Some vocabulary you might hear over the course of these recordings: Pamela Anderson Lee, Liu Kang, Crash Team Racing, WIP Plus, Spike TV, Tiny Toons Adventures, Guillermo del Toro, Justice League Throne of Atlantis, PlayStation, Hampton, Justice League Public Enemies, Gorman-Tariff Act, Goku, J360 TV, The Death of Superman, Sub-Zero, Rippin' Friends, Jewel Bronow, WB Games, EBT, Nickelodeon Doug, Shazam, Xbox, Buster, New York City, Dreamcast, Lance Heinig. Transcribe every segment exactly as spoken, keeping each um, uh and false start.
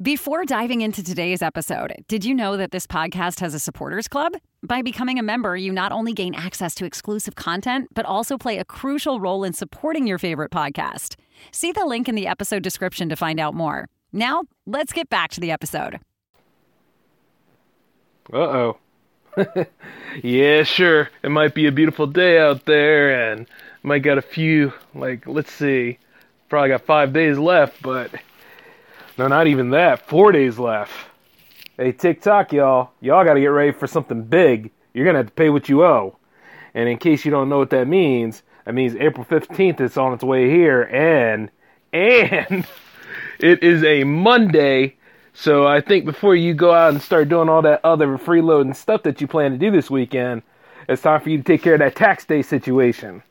Before diving into today's episode, did you know that this podcast has a supporters club? By becoming a member, you not only gain access to exclusive content, but also play a crucial role in supporting your favorite podcast. See the link in the episode description to find out more. Now, let's get back to the episode. Uh-oh. Yeah, sure. It might be a beautiful day out there, and might got a few, like, let's see, probably got five days left, but... No, not even that. Four days left. Hey, TikTok, y'all. Y'all got to get ready for something big. You're going to have to pay what you owe. And in case you don't know what that means, that means April fifteenth is on its way here. And, and it is a Monday. So I think before you go out and start doing all that other freeloading stuff that you plan to do this weekend, it's time for you to take care of that tax day situation.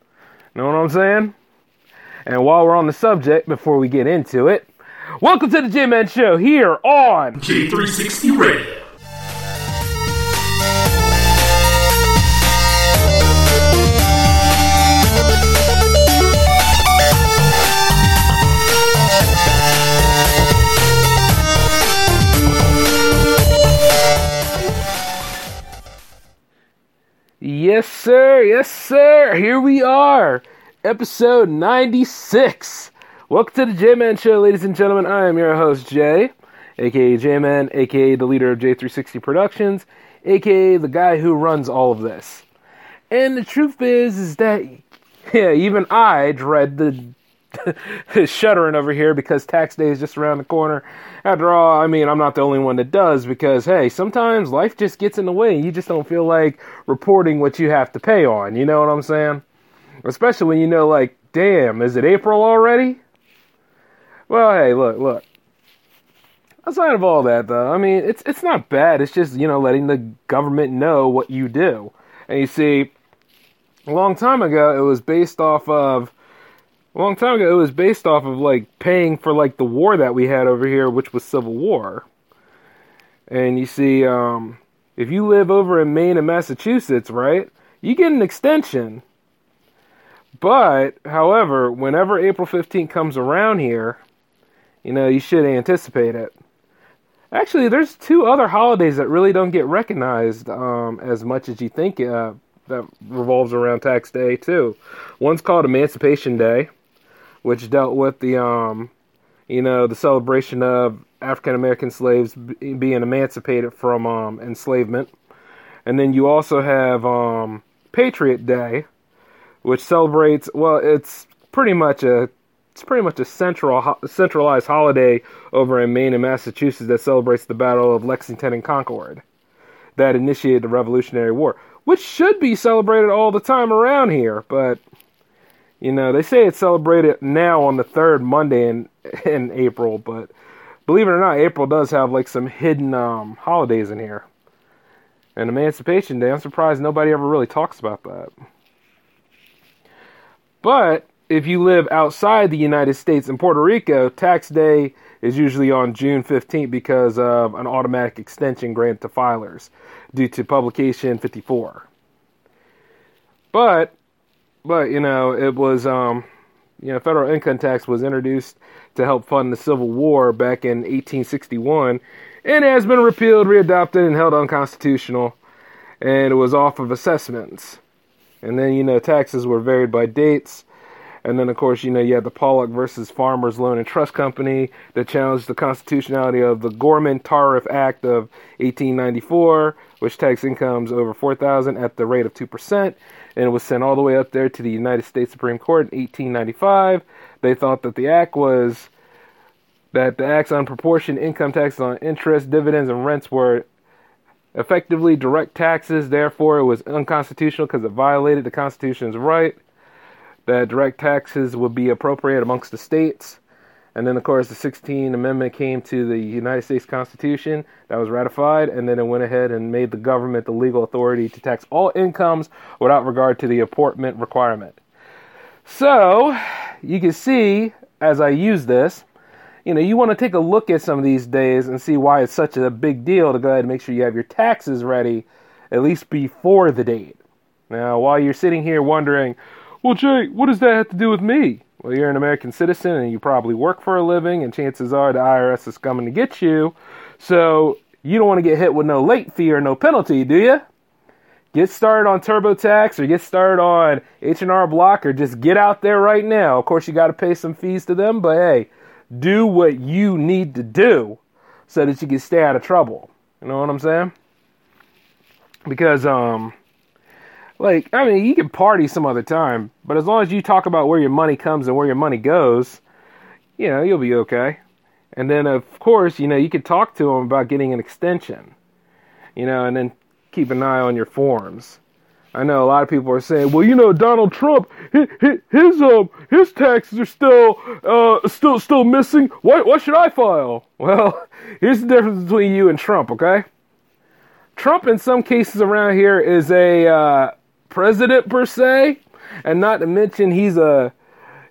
Know what I'm saying? And while we're on the subject, before we get into it, welcome to the J-Man Show here on J three sixty Radio. Yes, sir. Yes, sir. Here we are. Episode ninety-six. Welcome to the J-Man Show, ladies and gentlemen. I am your host, Jay, a k a. J-Man, a k a the leader of J three sixty Productions, a k a the guy who runs all of this. And the truth is, is that, yeah, even I dread the shuddering over here because tax day is just around the corner. After all, I mean, I'm not the only one that does because, hey, sometimes life just gets in the way and you just don't feel like reporting what you have to pay on. You know what I'm saying? Especially when you know, like, damn, is it April already? Well, hey, look, look. Outside of all that, though, I mean, it's it's not bad. It's just, you know, letting the government know what you do. And you see, a long time ago, it was based off of... A long time ago, it was based off of, like, paying for, like, the war that we had over here, which was Civil War. And you see, um, if you live over in Maine and Massachusetts, right, you get an extension. But, however, whenever April fifteenth comes around here... You know, you should anticipate it. Actually, there's two other holidays that really don't get recognized um, as much as you think uh, that revolves around tax day, too. One's called Emancipation Day, which dealt with the, um, you know, the celebration of African-American slaves b- being emancipated from um, enslavement. And then you also have um, Patriot Day, which celebrates, well, it's pretty much a It's pretty much a central centralized holiday over in Maine and Massachusetts that celebrates the Battle of Lexington and Concord that initiated the Revolutionary War, which should be celebrated all the time around here. But, you know, they say it's celebrated now on the third Monday in, in April. But believe it or not, April does have, like, some hidden um, holidays in here. And Emancipation Day, I'm surprised nobody ever really talks about that. But... if you live outside the United States in Puerto Rico, tax day is usually on June fifteenth because of an automatic extension granted to filers due to publication fifty-four. But, but you know, it was, um, you know, federal income tax was introduced to help fund the Civil War back in eighteen sixty-one, and it has been repealed, readopted, and held unconstitutional, and it was off of assessments. And then, you know, taxes were varied by dates. And then, of course, you know, you had the Pollock versus Farmers Loan and Trust Company that challenged the constitutionality of the Gorman-Tariff Act of eighteen ninety-four, which taxed incomes over four thousand dollars at the rate of two percent. And it was sent all the way up there to the United States Supreme Court in eighteen ninety-five. They thought that the act was, that the acts on proportioned income taxes on interest, dividends, and rents were effectively direct taxes. Therefore, it was unconstitutional because it violated the Constitution's right that direct taxes would be appropriate amongst the states. And then, of course, the sixteenth Amendment came to the United States Constitution that was ratified, and then it went ahead and made the government the legal authority to tax all incomes without regard to the apportionment requirement. So, you can see, as I use this, you know, you want to take a look at some of these days and see why it's such a big deal to go ahead and make sure you have your taxes ready, at least before the date. Now, while you're sitting here wondering, well, Jay, what does that have to do with me? Well, you're an American citizen and you probably work for a living, and chances are the I R S is coming to get you. So you don't want to get hit with no late fee or no penalty, do you? Get started on TurboTax or get started on H and R Block, or just get out there right now. Of course, you got to pay some fees to them, but hey, do what you need to do so that you can stay out of trouble. You know what I'm saying? Because, um, like, I mean, you can party some other time, but as long as you talk about where your money comes and where your money goes, you know, you'll be okay. And then, of course, you know, you can talk to them about getting an extension, you know, and then keep an eye on your forms. I know a lot of people are saying, well, you know, Donald Trump, his his, um, his taxes are still uh, still still missing. Why, why should I file? Well, here's the difference between you and Trump, okay? Trump, in some cases around here, is a uh, president per se, and not to mention he's a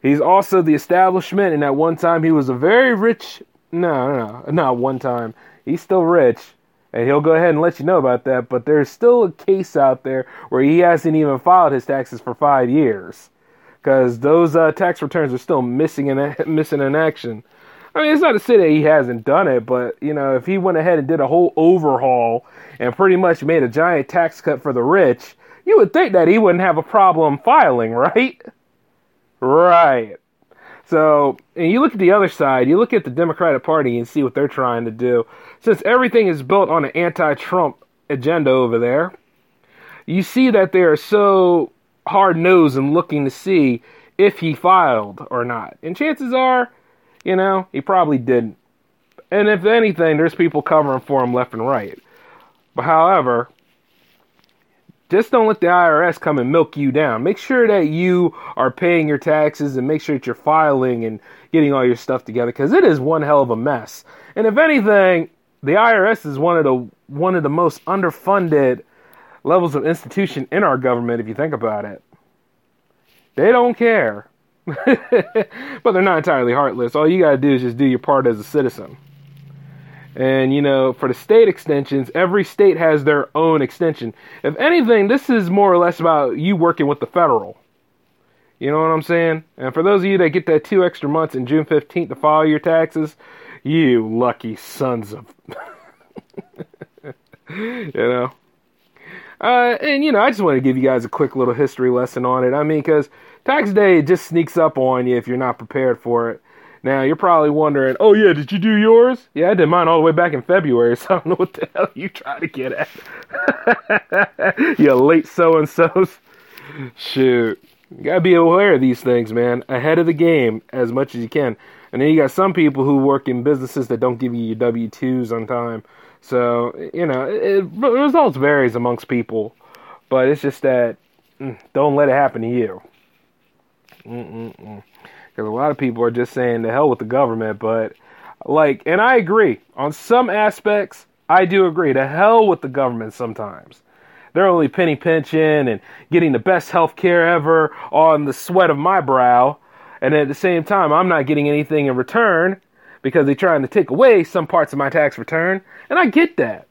he's also the establishment. And at one time he was a very rich. No, no, no, not one time. He's still rich, and he'll go ahead and let you know about that. But there's still a case out there where he hasn't even filed his taxes for five years because those uh, tax returns are still missing in missing in action. I mean, it's not to say that he hasn't done it, but, you know, if he went ahead and did a whole overhaul and pretty much made a giant tax cut for the rich, you would think that he wouldn't have a problem filing, right? Right. So, and you look at the other side, you look at the Democratic Party and see what they're trying to do. Since everything is built on an anti-Trump agenda over there, you see that they are so hard-nosed and looking to see if he filed or not. And chances are, you know, he probably didn't. And if anything, there's people covering for him left and right. But however, just don't let the I R S come and milk you down. Make sure that you are paying your taxes and make sure that you're filing and getting all your stuff together, because it is one hell of a mess. And if anything, the I R S is one of the one of the most underfunded levels of institution in our government, if you think about it. They don't care. But they're not entirely heartless. All you gotta do is just do your part as a citizen. And, you know, for the state extensions, every state has their own extension. If anything, this is more or less about you working with the federal. You know what I'm saying? And for those of you that get that two extra months in June fifteenth to file your taxes, you lucky sons of... you know? Uh, and, you know, I just want to give you guys a quick little history lesson on it. I mean, because tax day just sneaks up on you if you're not prepared for it. Now, you're probably wondering, oh, yeah, did you do yours? Yeah, I did mine all the way back in February, so I don't know what the hell you try to get at. You late so-and-sos. Shoot. You got to be aware of these things, man. Ahead of the game as much as you can. And then you got some people who work in businesses that don't give you your W two's on time. So, you know, it, it, results varies amongst people. But it's just that, don't let it happen to you. Mm-mm-mm. Because a lot of people are just saying, to hell with the government. But, like, and I agree. On some aspects, I do agree. To hell with the government sometimes. They're only penny pinching and getting the best health care ever on the sweat of my brow. And at the same time, I'm not getting anything in return because they're trying to take away some parts of my tax return. And I get that.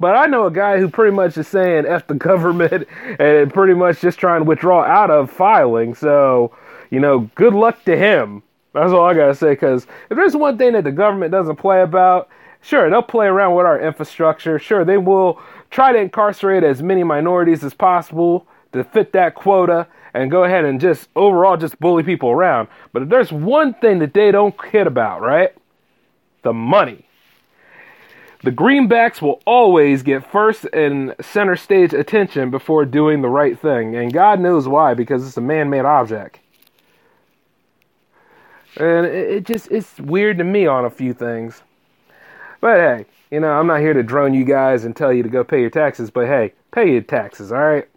But I know a guy who pretty much is saying F the government and pretty much just trying to withdraw out of filing. So, you know, good luck to him. That's all I got to say, because if there's one thing that the government doesn't play about, sure, they'll play around with our infrastructure. Sure, they will try to incarcerate as many minorities as possible to fit that quota and go ahead and just overall just bully people around. But if there's one thing that they don't care about, right? The money. The greenbacks will always get first and center stage attention before doing the right thing. And God knows why, because it's a man-made object. And it just, it's weird to me on a few things. But hey, you know, I'm not here to drone you guys and tell you to go pay your taxes, but hey, pay your taxes, alright?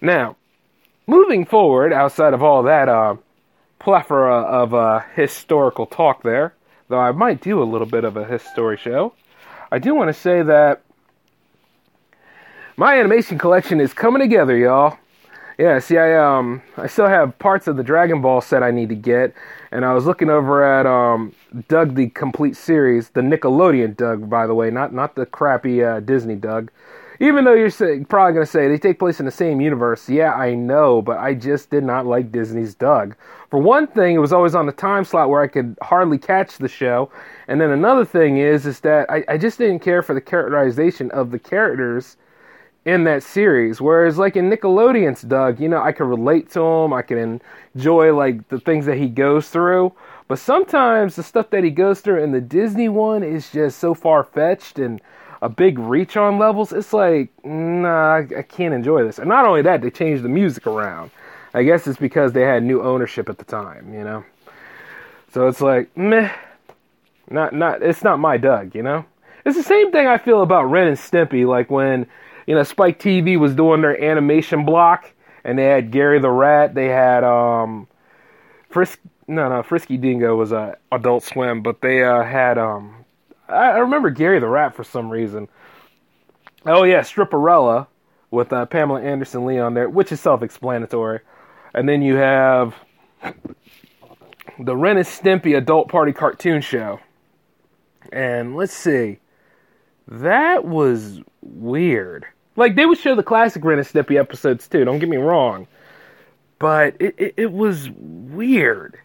Now, moving forward, outside of all that uh, plethora of uh, historical talk there, though I might do a little bit of a history show, I do want to say that my animation collection is coming together, y'all. Yeah, see, I um, I still have parts of the Dragon Ball set I need to get, and I was looking over at um, Doug the Complete Series, the Nickelodeon Doug, by the way, not not the crappy uh, Disney Doug. Even though you're probably going to say they take place in the same universe. Yeah, I know, but I just did not like Disney's Doug. For one thing, it was always on the time slot where I could hardly catch the show. And then another thing is, is that I, I just didn't care for the characterization of the characters in that series. Whereas, like in Nickelodeon's Doug, you know, I could relate to him. I could enjoy, like, the things that he goes through. But sometimes the stuff that he goes through in the Disney one is just so far-fetched and a big reach on levels. It's like, nah, I can't enjoy this. And not only that, they changed the music around. I guess it's because they had new ownership at the time, you know? So it's like, meh. Not, not, it's not my Doug, you know? It's the same thing I feel about Ren and Stimpy, like when, you know, Spike T V was doing their animation block, and they had Gary the Rat, they had, um, Frisky, no, no, Frisky Dingo was, uh, Adult Swim, but they, uh, had, um, I, I remember Gary the Rat for some reason. Oh, yeah, Stripperella, with, uh, Pamela Anderson Lee on there, which is self-explanatory. And then you have the Ren and Stimpy Adult Party Cartoon Show. And let's see. That was weird. Like, they would show the classic Ren and Stimpy episodes, too. Don't get me wrong. But it, it, it was weird.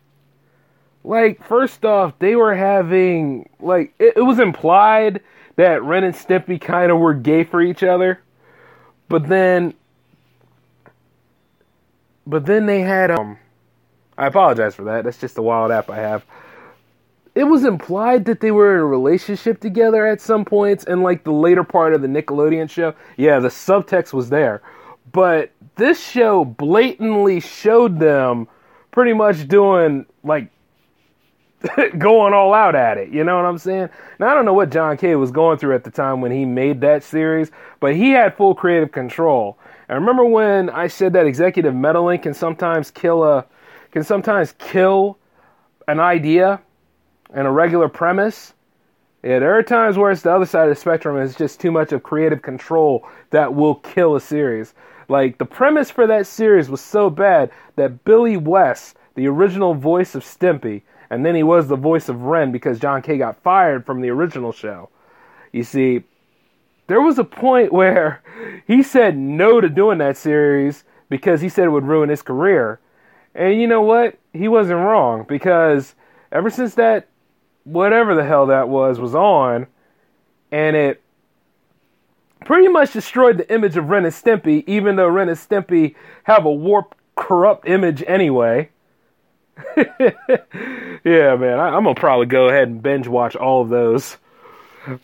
Like, first off, they were having... Like, it, it was implied that Ren and Stimpy kind of were gay for each other. But then... But then they had... Um, I apologize for that. That's just a wild app I have. It was implied that they were in a relationship together at some points in, like, the later part of the Nickelodeon show. Yeah, the subtext was there. But this show blatantly showed them pretty much doing, like, going all out at it. You know what I'm saying? Now, I don't know what John K. was going through at the time when he made that series, but he had full creative control. And remember when I said that executive meddling can sometimes kill a... can sometimes kill an idea... and a regular premise? Yeah, there are times where it's the other side of the spectrum and it's just too much of creative control that will kill a series. Like, the premise for that series was so bad that Billy West, the original voice of Stimpy, and then he was the voice of Ren because John K. got fired from the original show. You see, there was a point where he said no to doing that series because he said it would ruin his career. And you know what? He wasn't wrong, because ever since that whatever the hell that was, was on, and it pretty much destroyed the image of Ren and Stimpy, even though Ren and Stimpy have a warped, corrupt image anyway. Yeah, man, I, I'm gonna probably go ahead and binge watch all of those.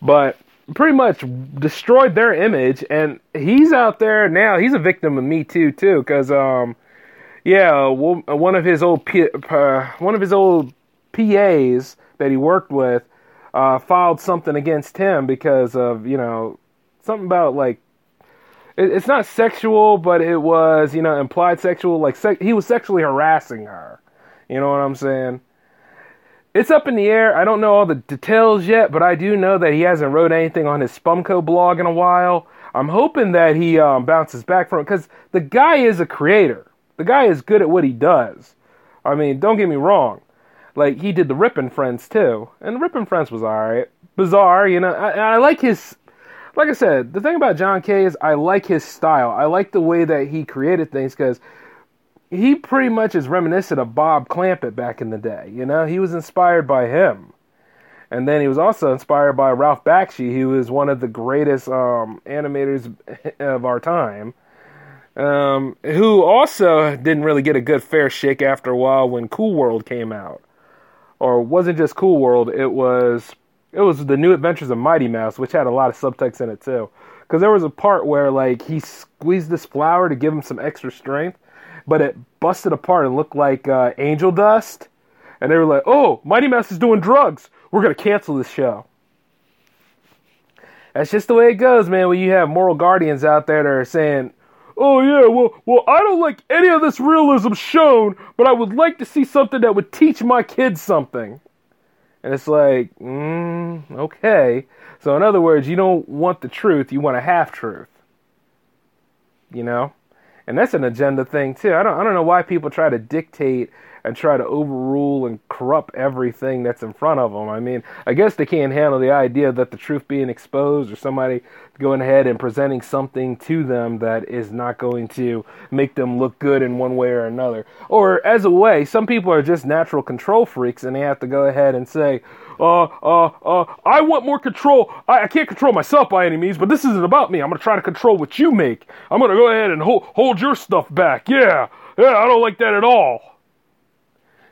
But pretty much destroyed their image, and he's out there now, he's a victim of Me Too, too, because, um, yeah, one of his old, uh, one of his old P As that he worked with uh, filed something against him because of, you know, something about, like, it, it's not sexual, but it was, you know, implied sexual, like, se- he was sexually harassing her. You know what I'm saying? It's up in the air. I don't know all the details yet, but I do know that he hasn't wrote anything on his Spumco blog in a while. I'm hoping that he um, bounces back from it, because the guy is a creator. The guy is good at what he does. I mean, don't get me wrong. Like, he did the Rippin' Friends, too. And Rippin' Friends was alright. Bizarre, you know. I, I like his... Like I said, the thing about John K. is I like his style. I like the way that he created things, because he pretty much is reminiscent of Bob Clampett back in the day, you know. He was inspired by him. And then he was also inspired by Ralph Bakshi, who is one of the greatest um, animators of our time. Um, who also didn't really get a good fair shake after a while when Cool World came out. Or it wasn't just Cool World, it was it was The New Adventures of Mighty Mouse, which had a lot of subtext in it, too. Because there was a part where, like, he squeezed this flower to give him some extra strength, but it busted apart and looked like uh, angel dust. And they were like, oh, Mighty Mouse is doing drugs! We're going to cancel this show. That's just the way it goes, man, when you have moral guardians out there that are saying, oh, yeah, well, well, I don't like any of this realism shown, but I would like to see something that would teach my kids something. And it's like, mm, okay. So, in other words, you don't want the truth, you want a half-truth. You know? And that's an agenda thing, too. I don't I don't know why people try to dictate and try to overrule and corrupt everything that's in front of them. I mean, I guess they can't handle the idea that the truth being exposed or somebody going ahead and presenting something to them that is not going to make them look good in one way or another. Or, as a way, some people are just natural control freaks and they have to go ahead and say, Uh, uh, uh, I want more control. I, I can't control myself by any means, but this isn't about me. I'm going to try to control what you make. I'm going to go ahead and hold, hold your stuff back. Yeah, yeah, I don't like that at all.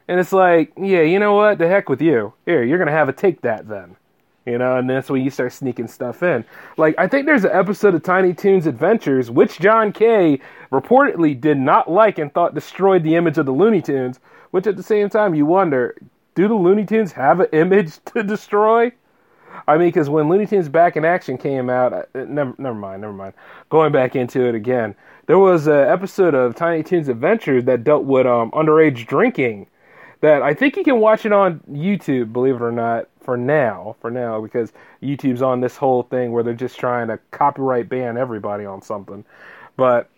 And it's like, yeah, you know what? The heck with you. Here, you're going to have a take that then. You know, and that's when you start sneaking stuff in. Like, I think there's an episode of Tiny Toons Adventures, which John K. reportedly did not like and thought destroyed the image of the Looney Tunes, which at the same time you wonder, do the Looney Tunes have an image to destroy? I mean, because when Looney Tunes Back in Action came out, I, never, never mind, never mind. Going back into it again, there was an episode of Tiny Toons Adventures that dealt with um, underage drinking. That I think you can watch it on YouTube, believe it or not, for now, for now, because YouTube's on this whole thing where they're just trying to copyright ban everybody on something. But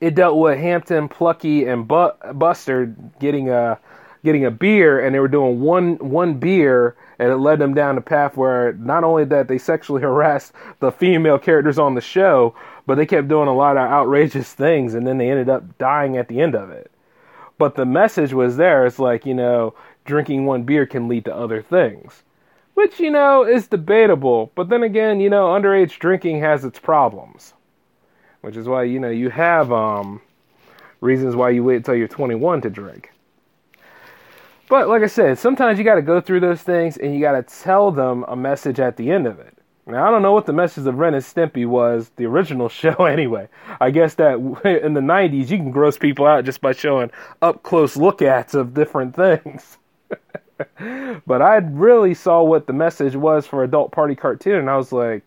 it dealt with Hampton, Plucky, and Bu- Buster getting a. getting a beer, and they were doing one one beer, and it led them down the path where not only that they sexually harassed the female characters on the show, but they kept doing a lot of outrageous things, and then they ended up dying at the end of it. But the message was there. It's like, you know, drinking one beer can lead to other things, which, you know, is debatable. But then again, you know, underage drinking has its problems, which is why, you know, you have um, reasons why you wait until you're twenty-one to drink. But like I said, sometimes you got to go through those things and you got to tell them a message at the end of it. Now, I don't know what the message of Ren and Stimpy was, the original show anyway. I guess that in the nineties, you can gross people out just by showing up-close look-ats of different things. But I really saw what the message was for Adult Party Cartoon, and I was like,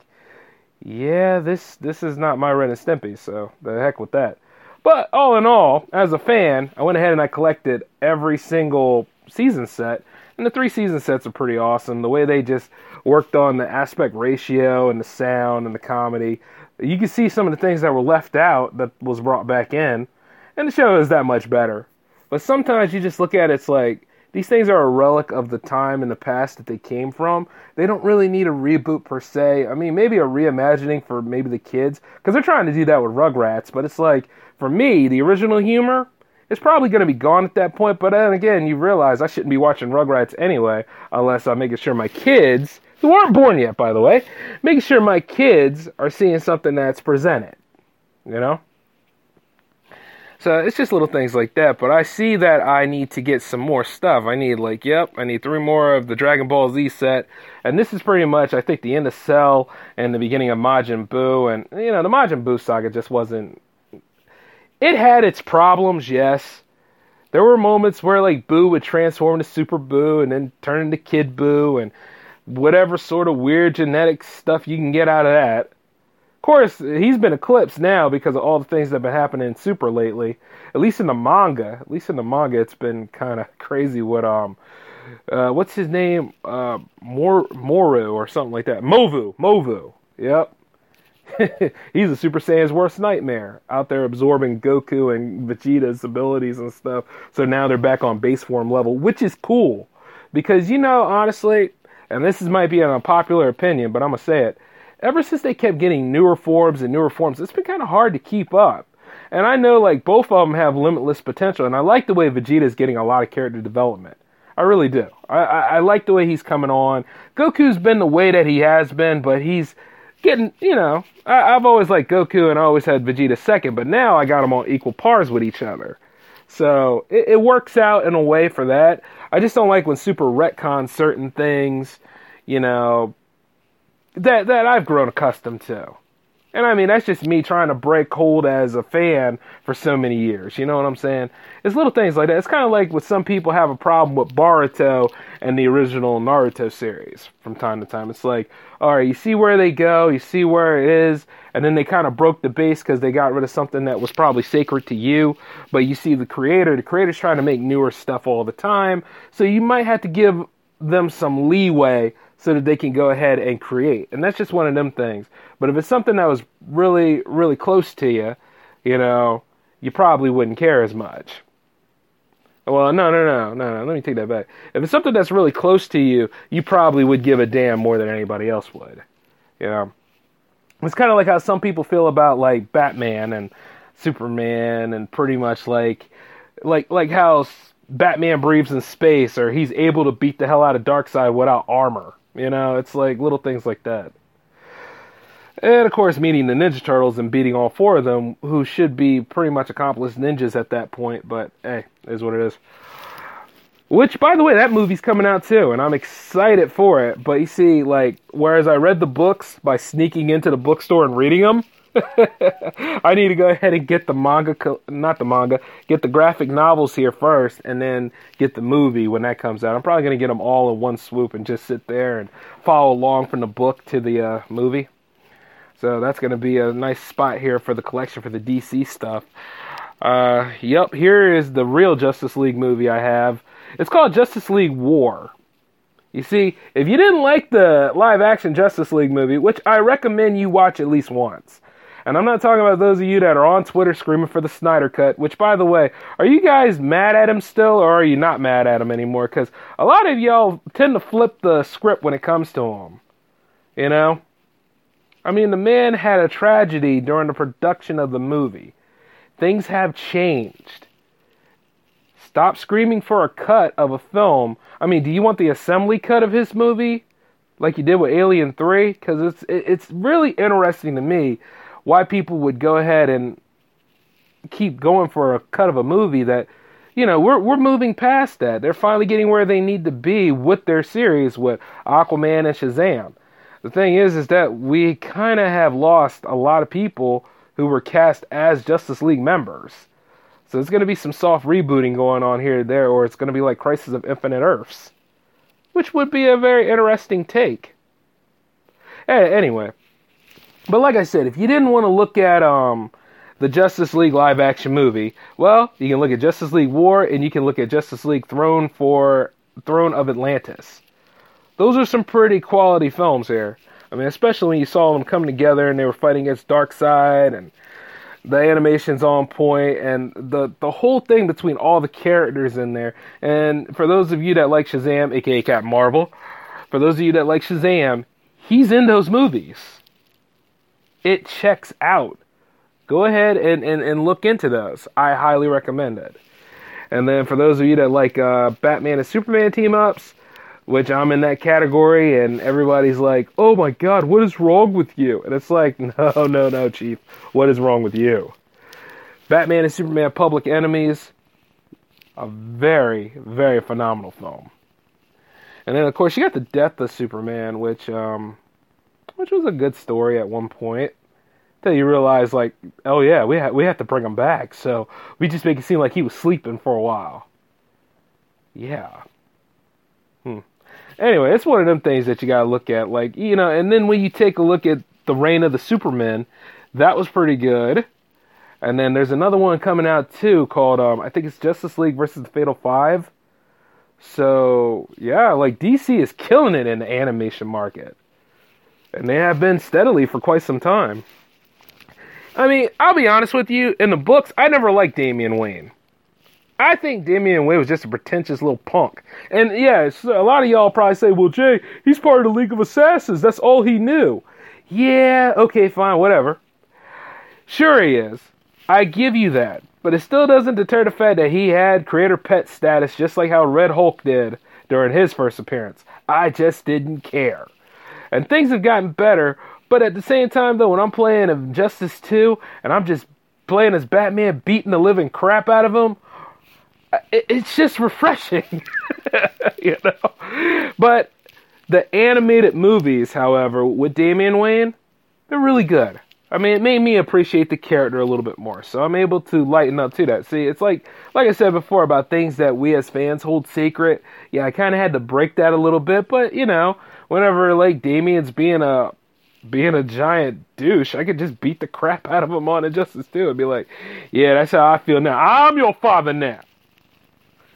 yeah, this, this is not my Ren and Stimpy, so the heck with that. But all in all, as a fan, I went ahead and I collected every single season set, and the three season sets are pretty awesome. The way they just worked on the aspect ratio and the sound and the comedy, you can see some of the things that were left out that was brought back in, and the show is that much better. But sometimes you just look at it, it's like, these things are a relic of the time in the past that they came from. They don't really need a reboot per se. I mean, maybe a reimagining for maybe the kids, because they're trying to do that with Rugrats, but it's like, for me, the original humor, it's probably going to be gone at that point, but then again, you realize I shouldn't be watching Rugrats anyway, unless I'm making sure my kids, who aren't born yet, by the way, making sure my kids are seeing something that's presented, you know? So it's just little things like that, but I see that I need to get some more stuff. I need, like, yep, I need three more of the Dragon Ball Z set, and this is pretty much, I think, the end of Cell and the beginning of Majin Buu, and, you know, the Majin Buu saga just wasn't... It had its problems, yes. There were moments where, like, Boo would transform into Super Boo and then turn into Kid Boo and whatever sort of weird genetic stuff you can get out of that. Of course, he's been eclipsed now because of all the things that have been happening in Super lately. At least in the manga. At least in the manga, it's been kind of crazy what, um... Uh, what's his name? Uh, Mor- Moru or something like that. Movu. Movu. Yep. He's a Super Saiyan's worst nightmare, out there absorbing Goku and Vegeta's abilities and stuff. So now they're back on base form level, which is cool. Because, you know, honestly, and this is, might be an unpopular opinion, but I'm going to say it. Ever since they kept getting newer forms and newer forms, it's been kind of hard to keep up. And I know, like, both of them have limitless potential. And I like the way Vegeta's getting a lot of character development. I really do. I, I, I like the way he's coming on. Goku's been the way that he has been, but he's... Getting, you know, I, I've always liked Goku and I always had Vegeta second, but now I got them on equal pars with each other. So it, it works out in a way for that. I just don't like when Super retcons certain things, you know, that that I've grown accustomed to. And I mean, that's just me trying to break hold as a fan for so many years. You know what I'm saying? It's little things like that. It's kind of like what some people have a problem with Boruto and the original Naruto series from time to time. It's like, all right, you see where they go, you see where it is, and then they kind of broke the base because they got rid of something that was probably sacred to you. But you see the creator, the creator's trying to make newer stuff all the time. So you might have to give them some leeway so that they can go ahead and create. And that's just one of them things. But if it's something that was really, really close to you, you know, you probably wouldn't care as much. Well, no, no, no, no, no. Let me take that back. If it's something that's really close to you, you probably would give a damn more than anybody else would. You know, it's kind of like how some people feel about like Batman and Superman, and pretty much like, like, like how Batman breathes in space, or he's able to beat the hell out of Darkseid without armor. You know, it's like little things like that. And, of course, meeting the Ninja Turtles and beating all four of them, who should be pretty much accomplished ninjas at that point, but, hey, it is what it is. Which, by the way, that movie's coming out, too, and I'm excited for it. But, you see, like, whereas I read the books by sneaking into the bookstore and reading them, I need to go ahead and get the manga, co- not the manga, get the graphic novels here first, and then get the movie when that comes out. I'm probably going to get them all in one swoop and just sit there and follow along from the book to the uh, movie. So that's going to be a nice spot here for the collection for the D C stuff. Uh, yep, here is the real Justice League movie I have. It's called Justice League War. You see, if you didn't like the live-action Justice League movie, which I recommend you watch at least once. And I'm not talking about those of you that are on Twitter screaming for the Snyder Cut, which, by the way, are you guys mad at him still, or are you not mad at him anymore? Because a lot of y'all tend to flip the script when it comes to him, you know? I mean, the man had a tragedy during the production of the movie. Things have changed. Stop screaming for a cut of a film. I mean, do you want the assembly cut of his movie? Like you did with Alien three? Because it's it's really interesting to me why people would go ahead and keep going for a cut of a movie that, you know, we're we're moving past that. They're finally getting where they need to be with their series with Aquaman and Shazam. The thing is, is that we kind of have lost a lot of people who were cast as Justice League members. So it's going to be some soft rebooting going on here and there, or it's going to be like Crisis of Infinite Earths, which would be a very interesting take. Anyway, but like I said, if you didn't want to look at um, the Justice League live-action movie, well, you can look at Justice League War, and you can look at Justice League Throne for Throne of Atlantis. Those are some pretty quality films here. I mean, especially when you saw them come together and they were fighting against Darkseid, and the animation's on point, and the, the whole thing between all the characters in there. And for those of you that like Shazam, aka Captain Marvel, for those of you that like Shazam, he's in those movies. It checks out. Go ahead and, and, and look into those. I highly recommend it. And then for those of you that like uh, Batman and Superman team-ups, which I'm in that category, and everybody's like, oh my god, what is wrong with you? And it's like, no, no, no, Chief. What is wrong with you? Batman and Superman Public Enemies, a very, very phenomenal film. And then, of course, you got the death of Superman, which um, which was a good story at one point. Until you realize, like, oh yeah, we, ha- we have to bring him back, so we just make it seem like he was sleeping for a while. Yeah. Hmm. Anyway, it's one of them things that you gotta look at, like, you know, and then when you take a look at The Reign of the Superman, that was pretty good. And then there's another one coming out, too, called, um, I think it's Justice League versus the Fatal Five. So, yeah, like, D C is killing it in the animation market. And they have been steadily for quite some time. I mean, I'll be honest with you, in the books, I never liked Damian Wayne. I think Damian Wayne was just a pretentious little punk. And yeah, a lot of y'all probably say, well, Jay, he's part of the League of Assassins. That's all he knew. Yeah, okay, fine, whatever. Sure he is. I give you that. But it still doesn't deter the fact that he had creator pet status, just like how Red Hulk did during his first appearance. I just didn't care. And things have gotten better. But at the same time, though, when I'm playing Injustice two, and I'm just playing as Batman, beating the living crap out of him, it's just refreshing, you know. But the animated movies, however, with Damian Wayne, they're really good. I mean, it made me appreciate the character a little bit more, so I'm able to lighten up to that. See, it's like, like I said before about things that we as fans hold secret. Yeah, I kind of had to break that a little bit, but you know, whenever like Damian's being a being a giant douche, I could just beat the crap out of him on Injustice two and be like, yeah, that's how I feel now. I'm your father now.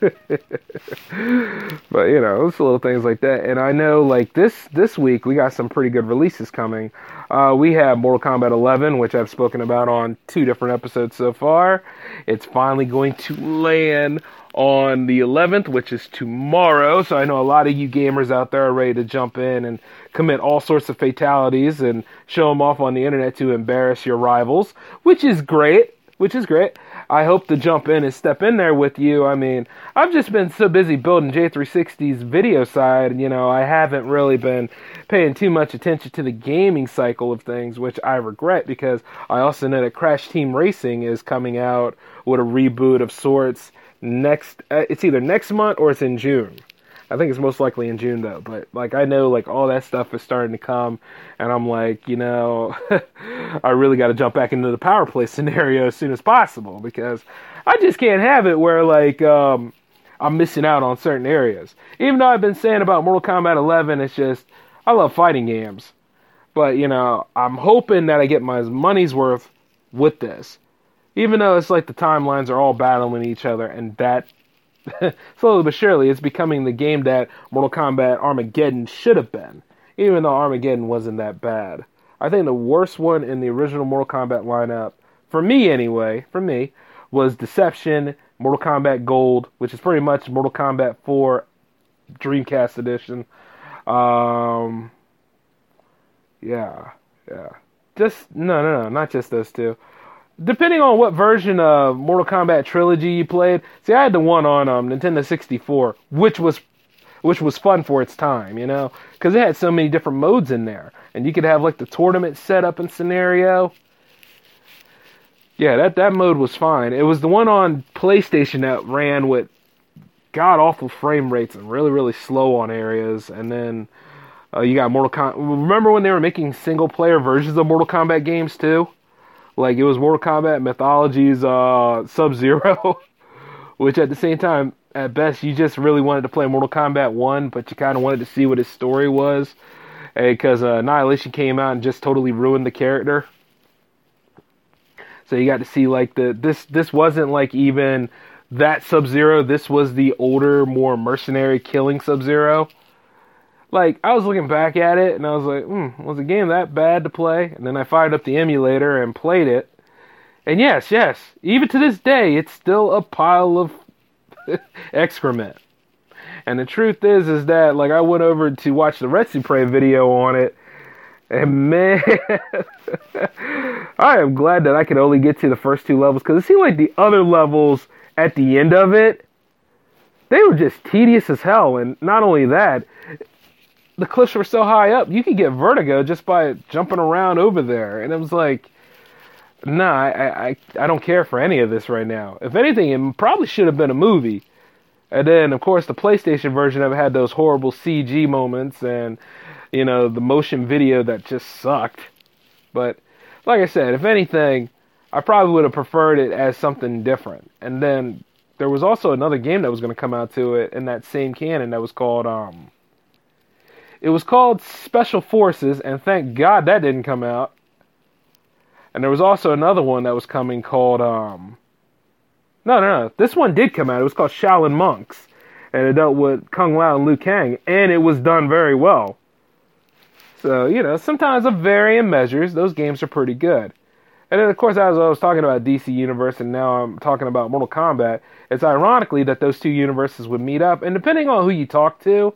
But, you know, it's little things like that. And I know, like, this this week we got some pretty good releases coming. Uh, we have Mortal Kombat eleven, which I've spoken about on two different episodes so far. It's finally going to land on the eleventh, which is tomorrow. So I know a lot of you gamers out there are ready to jump in and commit all sorts of fatalities and show them off on the internet to embarrass your rivals, which is great. Which is great. I hope to jump in and step in there with you. I mean, I've just been so busy building J three sixty's video side, you know, I haven't really been paying too much attention to the gaming cycle of things, which I regret, because I also know that Crash Team Racing is coming out with a reboot of sorts next, uh, it's either next month or it's in June. I think it's most likely in June, though, but, like, I know, like, all that stuff is starting to come, and I'm like, you know, I really got to jump back into the power play scenario as soon as possible, because I just can't have it where, like, um, I'm missing out on certain areas. Even though I've been saying about Mortal Kombat eleven, it's just, I love fighting games, but, you know, I'm hoping that I get my money's worth with this, even though it's like the timelines are all battling each other, and that slowly but surely, it's becoming the game that Mortal Kombat Armageddon should have been, even though Armageddon wasn't that bad. I think the worst one in the original Mortal Kombat lineup, for me anyway, for me, was Deception, Mortal Kombat Gold, which is pretty much Mortal Kombat four Dreamcast edition. Um, yeah, yeah. Just, no, no, no, not just those two. Depending on what version of Mortal Kombat Trilogy you played, see, I had the one on um, Nintendo sixty-four, which was which was fun for its time, you know, because it had so many different modes in there, and you could have, like, the tournament setup and scenario. Yeah, that, that mode was fine. It was the one on PlayStation that ran with god-awful frame rates and really, really slow on areas, and then uh, you got Mortal Kombat. Remember when they were making single-player versions of Mortal Kombat games, too? Like, it was Mortal Kombat Mythologies uh, Sub-Zero, which at the same time, at best, you just really wanted to play Mortal Kombat one, but you kind of wanted to see what his story was, because uh, Annihilation came out and just totally ruined the character. So you got to see, like, the this this wasn't, like, even that Sub-Zero. This was the older, more mercenary killing Sub-Zero. Like, I was looking back at it, and I was like, hmm, was the game that bad to play? And then I fired up the emulator and played it. And yes, yes, even to this day, it's still a pile of excrement. And the truth is, is that, like, I went over to watch the Retsy Prey video on it, and man, I am glad that I could only get to the first two levels, because it seemed like the other levels at the end of it, they were just tedious as hell. And not only that, the cliffs were so high up, you could get vertigo just by jumping around over there. And it was like, nah, I, I, I don't care for any of this right now. If anything, it probably should have been a movie. And then, of course, the PlayStation version of it had those horrible C G moments and, you know, the motion video that just sucked. But, like I said, if anything, I probably would have preferred it as something different. And then there was also another game that was going to come out to it in that same canon that was called, um... It was called Special Forces, and thank God that didn't come out. And there was also another one that was coming called, um... No, no, no. This one did come out. It was called Shaolin Monks. And it dealt with Kung Lao and Liu Kang. And it was done very well. So, you know, sometimes of varying measures, those games are pretty good. And then, of course, as I was talking about D C Universe, and now I'm talking about Mortal Kombat, it's ironically that those two universes would meet up. And depending on who you talk to,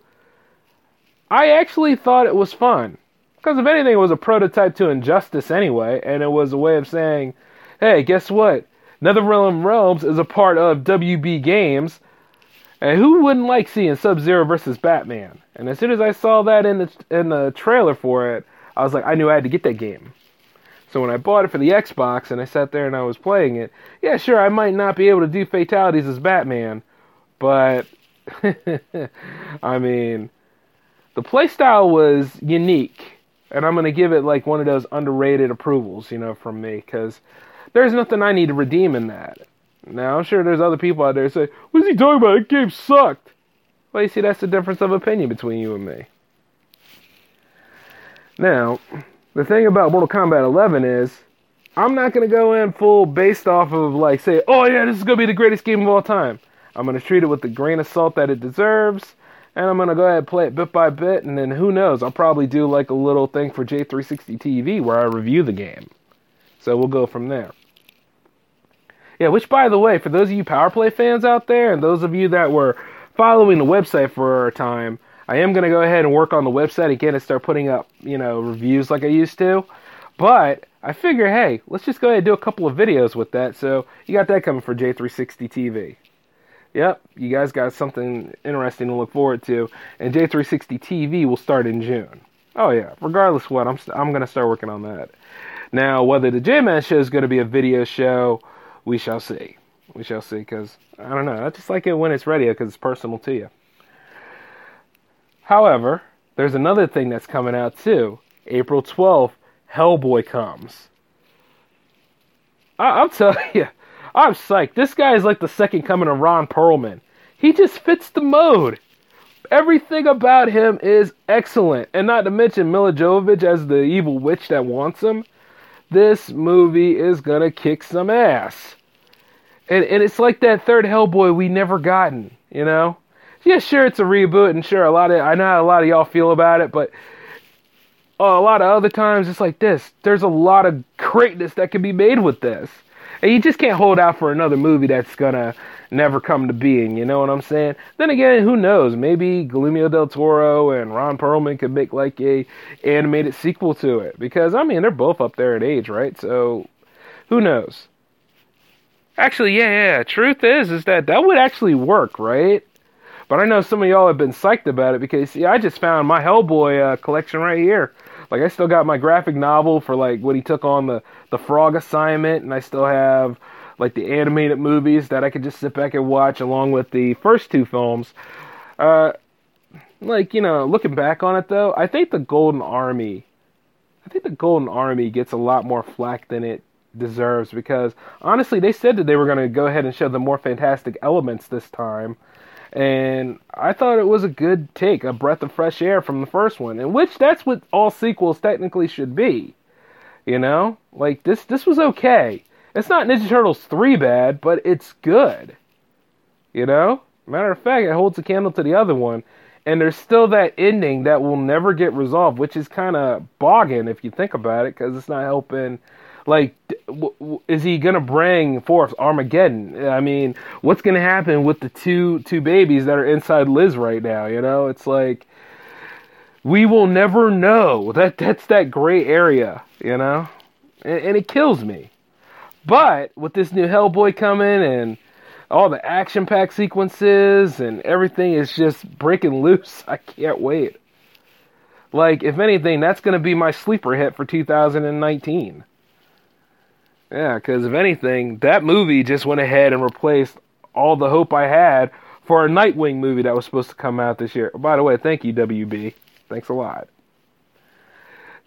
I actually thought it was fun, because if anything, it was a prototype to Injustice anyway, and it was a way of saying, hey, guess what? NetherRealm Realms is a part of W B Games, and who wouldn't like seeing Sub-Zero versus Batman? And as soon as I saw that in the in the trailer for it, I was like, I knew I had to get that game. So when I bought it for the Xbox, and I sat there and I was playing it, yeah, sure, I might not be able to do fatalities as Batman, but, I mean, the playstyle was unique, and I'm going to give it like one of those underrated approvals, you know, from me, because there's nothing I need to redeem in that. Now, I'm sure there's other people out there who say, what is he talking about? That game sucked. Well, you see, that's the difference of opinion between you and me. Now, the thing about Mortal Kombat eleven is, I'm not going to go in full based off of, like, say, oh yeah, this is going to be the greatest game of all time. I'm going to treat it with the grain of salt that it deserves, and I'm going to go ahead and play it bit by bit, and then who knows, I'll probably do like a little thing for J three sixty T V where I review the game. So we'll go from there. Yeah, which, by the way, for those of you Power Play fans out there, and those of you that were following the website for a time, I am going to go ahead and work on the website again and start putting up, you know, reviews like I used to. But I figure, hey, let's just go ahead and do a couple of videos with that. So you got that coming for J three sixty T V. Yep, you guys got something interesting to look forward to. And J three sixty T V will start in June. Oh, yeah, regardless what, I'm st- I'm going to start working on that. Now, whether the J-Man show is going to be a video show, we shall see. We shall see, because, I don't know, I just like it when it's radio, because it's personal to you. However, there's another thing that's coming out, too. April twelfth, Hellboy comes. I- I'm telling you, I'm psyched. This guy is like the second coming of Ron Perlman. He just fits the mode. Everything about him is excellent. And not to mention Mila Jovovich as the evil witch that wants him. This movie is going to kick some ass. And and it's like that third Hellboy we never gotten, you know? Yeah, sure, it's a reboot, and sure, a lot of I know how a lot of y'all feel about it, but uh, a lot of other times, it's like this. There's a lot of greatness that can be made with this. And you just can't hold out for another movie that's going to never come to being, you know what I'm saying? Then again, who knows? Maybe Guillermo del Toro and Ron Perlman could make like a animated sequel to it. Because, I mean, they're both up there in age, right? So, who knows? Actually, yeah, yeah. Truth is, is that that would actually work, right? But I know some of y'all have been psyched about it because, see, I just found my Hellboy uh, collection right here. Like, I still got my graphic novel for, like, when he took on the, the frog assignment, and I still have, like, the animated movies that I could just sit back and watch along with the first two films. Uh, like, you know, looking back on it, though, I think the Golden Army, I think the Golden Army gets a lot more flack than it deserves, because, honestly, they said that they were going to go ahead and show the more fantastic elements this time. And I thought it was a good take, a breath of fresh air from the first one, in which that's what all sequels technically should be, you know? Like, this this was okay. It's not Ninja Turtles three bad, but it's good, you know? Matter of fact, it holds a candle to the other one, and there's still that ending that will never get resolved, which is kind of bogging if you think about it, because it's not helping. Like, is he going to bring forth Armageddon? I mean, what's going to happen with the two two babies that are inside Liz right now, you know? It's like, we will never know. That That's that gray area, you know? And, and it kills me. But with this new Hellboy coming and all the action-packed sequences and everything is just breaking loose, I can't wait. Like, if anything, that's going to be my sleeper hit for two thousand nineteen. Yeah, because if anything, that movie just went ahead and replaced all the hope I had for a Nightwing movie that was supposed to come out this year. By the way, thank you, W B. Thanks a lot.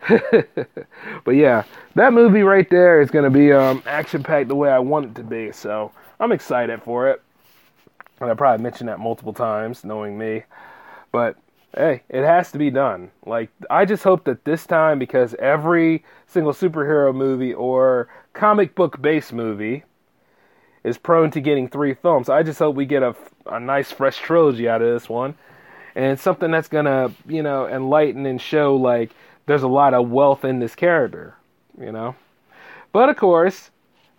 But yeah, that movie right there is going to be um, action-packed the way I want it to be, so I'm excited for it. And I probably mentioned that multiple times, knowing me. But hey, it has to be done. Like, I just hope that this time, because every single superhero movie or comic book based movie is prone to getting three films, I just hope we get a, a nice fresh trilogy out of this one, and something that's gonna, you know, enlighten and show like there's a lot of wealth in this character, you know. But of course,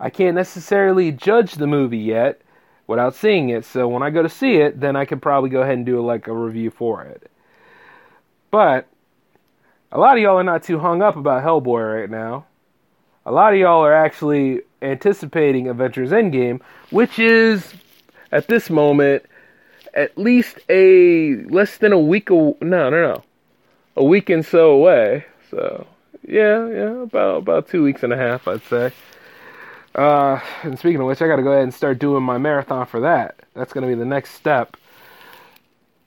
I can't necessarily judge the movie yet without seeing it, so when I go to see it, then I could probably go ahead and do like a review for it. But a lot of y'all are not too hung up about Hellboy right now. A lot of y'all are actually anticipating Avengers Endgame, which is, at this moment, at least a less than a week, no, no, no, a week and so away. So, yeah, yeah, about, about two weeks and a half, I'd say. Uh, and speaking of which, I gotta go ahead and start doing my marathon for that. That's gonna be the next step.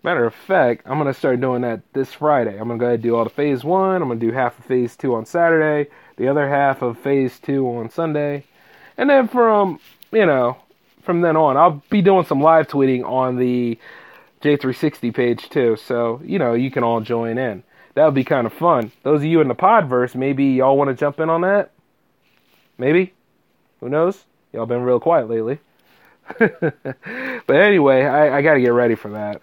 Matter of fact, I'm going to start doing that this Friday. I'm going to go ahead and do all the Phase one. I'm going to do half of Phase two on Saturday, the other half of Phase two on Sunday. And then from, you know, from then on, I'll be doing some live tweeting on the J three sixty page too. So, you know, you can all join in. That would be kind of fun. Those of you in the Podverse, maybe y'all want to jump in on that? Maybe? Who knows? Y'all been real quiet lately. But anyway, I, I got to get ready for that.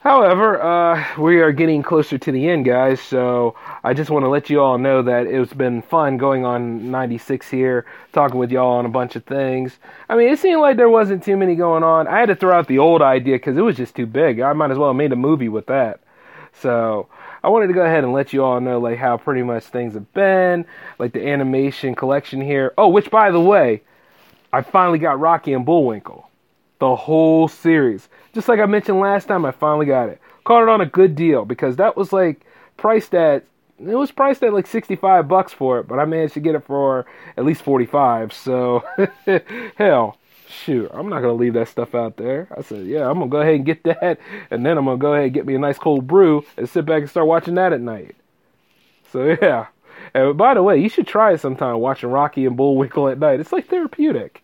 However, uh, we are getting closer to the end, guys, so I just want to let you all know that it's been fun going on ninety-six here, talking with y'all on a bunch of things. I mean, it seemed like there wasn't too many going on. I had to throw out the old idea because it was just too big. I might as well have made a movie with that. So I wanted to go ahead and let you all know like how pretty much things have been, like the animation collection here. Oh, which, by the way, I finally got Rocky and Bullwinkle. The whole series. Just like I mentioned last time, I finally got it. Caught it on a good deal because that was like priced at, it was priced at like sixty-five bucks for it, but I managed to get it for at least forty-five. So, hell, shoot, I'm not going to leave that stuff out there. I said, yeah, I'm going to go ahead and get that, and then I'm going to go ahead and get me a nice cold brew and sit back and start watching that at night. So, yeah. And by the way, you should try it sometime, watching Rocky and Bullwinkle at night. It's like therapeutic.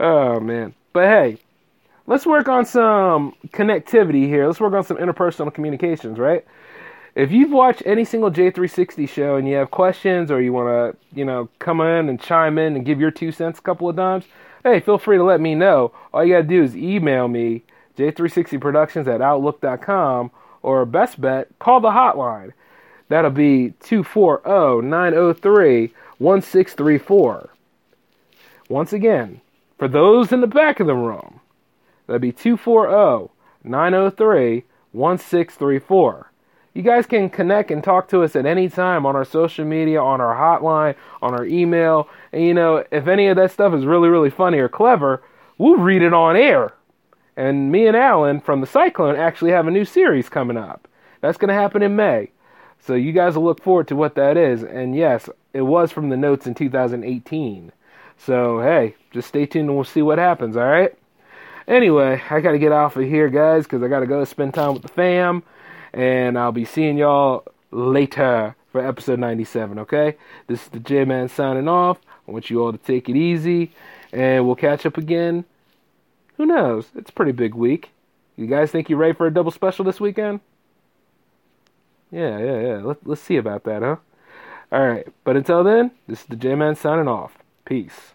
Oh, man. But hey, let's work on some connectivity here. Let's work on some interpersonal communications, right? If you've watched any single J three sixty show and you have questions or you want to, you know, come in and chime in and give your two cents a couple of times, hey, feel free to let me know. All you got to do is email me, J three sixty productions at outlook dot com, or best bet, call the hotline. That'll be two four zero, nine zero three, one six three four. Once again, for those in the back of the room, that'd be two four zero, nine zero three, one six three four. You guys can connect and talk to us at any time on our social media, on our hotline, on our email. And, you know, if any of that stuff is really, really funny or clever, we'll read it on air. And me and Alan from The Cyclone actually have a new series coming up. That's going to happen in May. So you guys will look forward to what that is. And, yes, it was from the notes in two thousand eighteen. So, hey, just stay tuned and we'll see what happens, all right? Anyway, I got to get off of here, guys, because I got to go spend time with the fam. And I'll be seeing y'all later for episode ninety-seven, okay? This is the J-Man signing off. I want you all to take it easy. And we'll catch up again. Who knows? It's a pretty big week. You guys think you're ready for a double special this weekend? Yeah, yeah, yeah. Let, let's see about that, huh? All right. But until then, this is the J-Man signing off. Peace.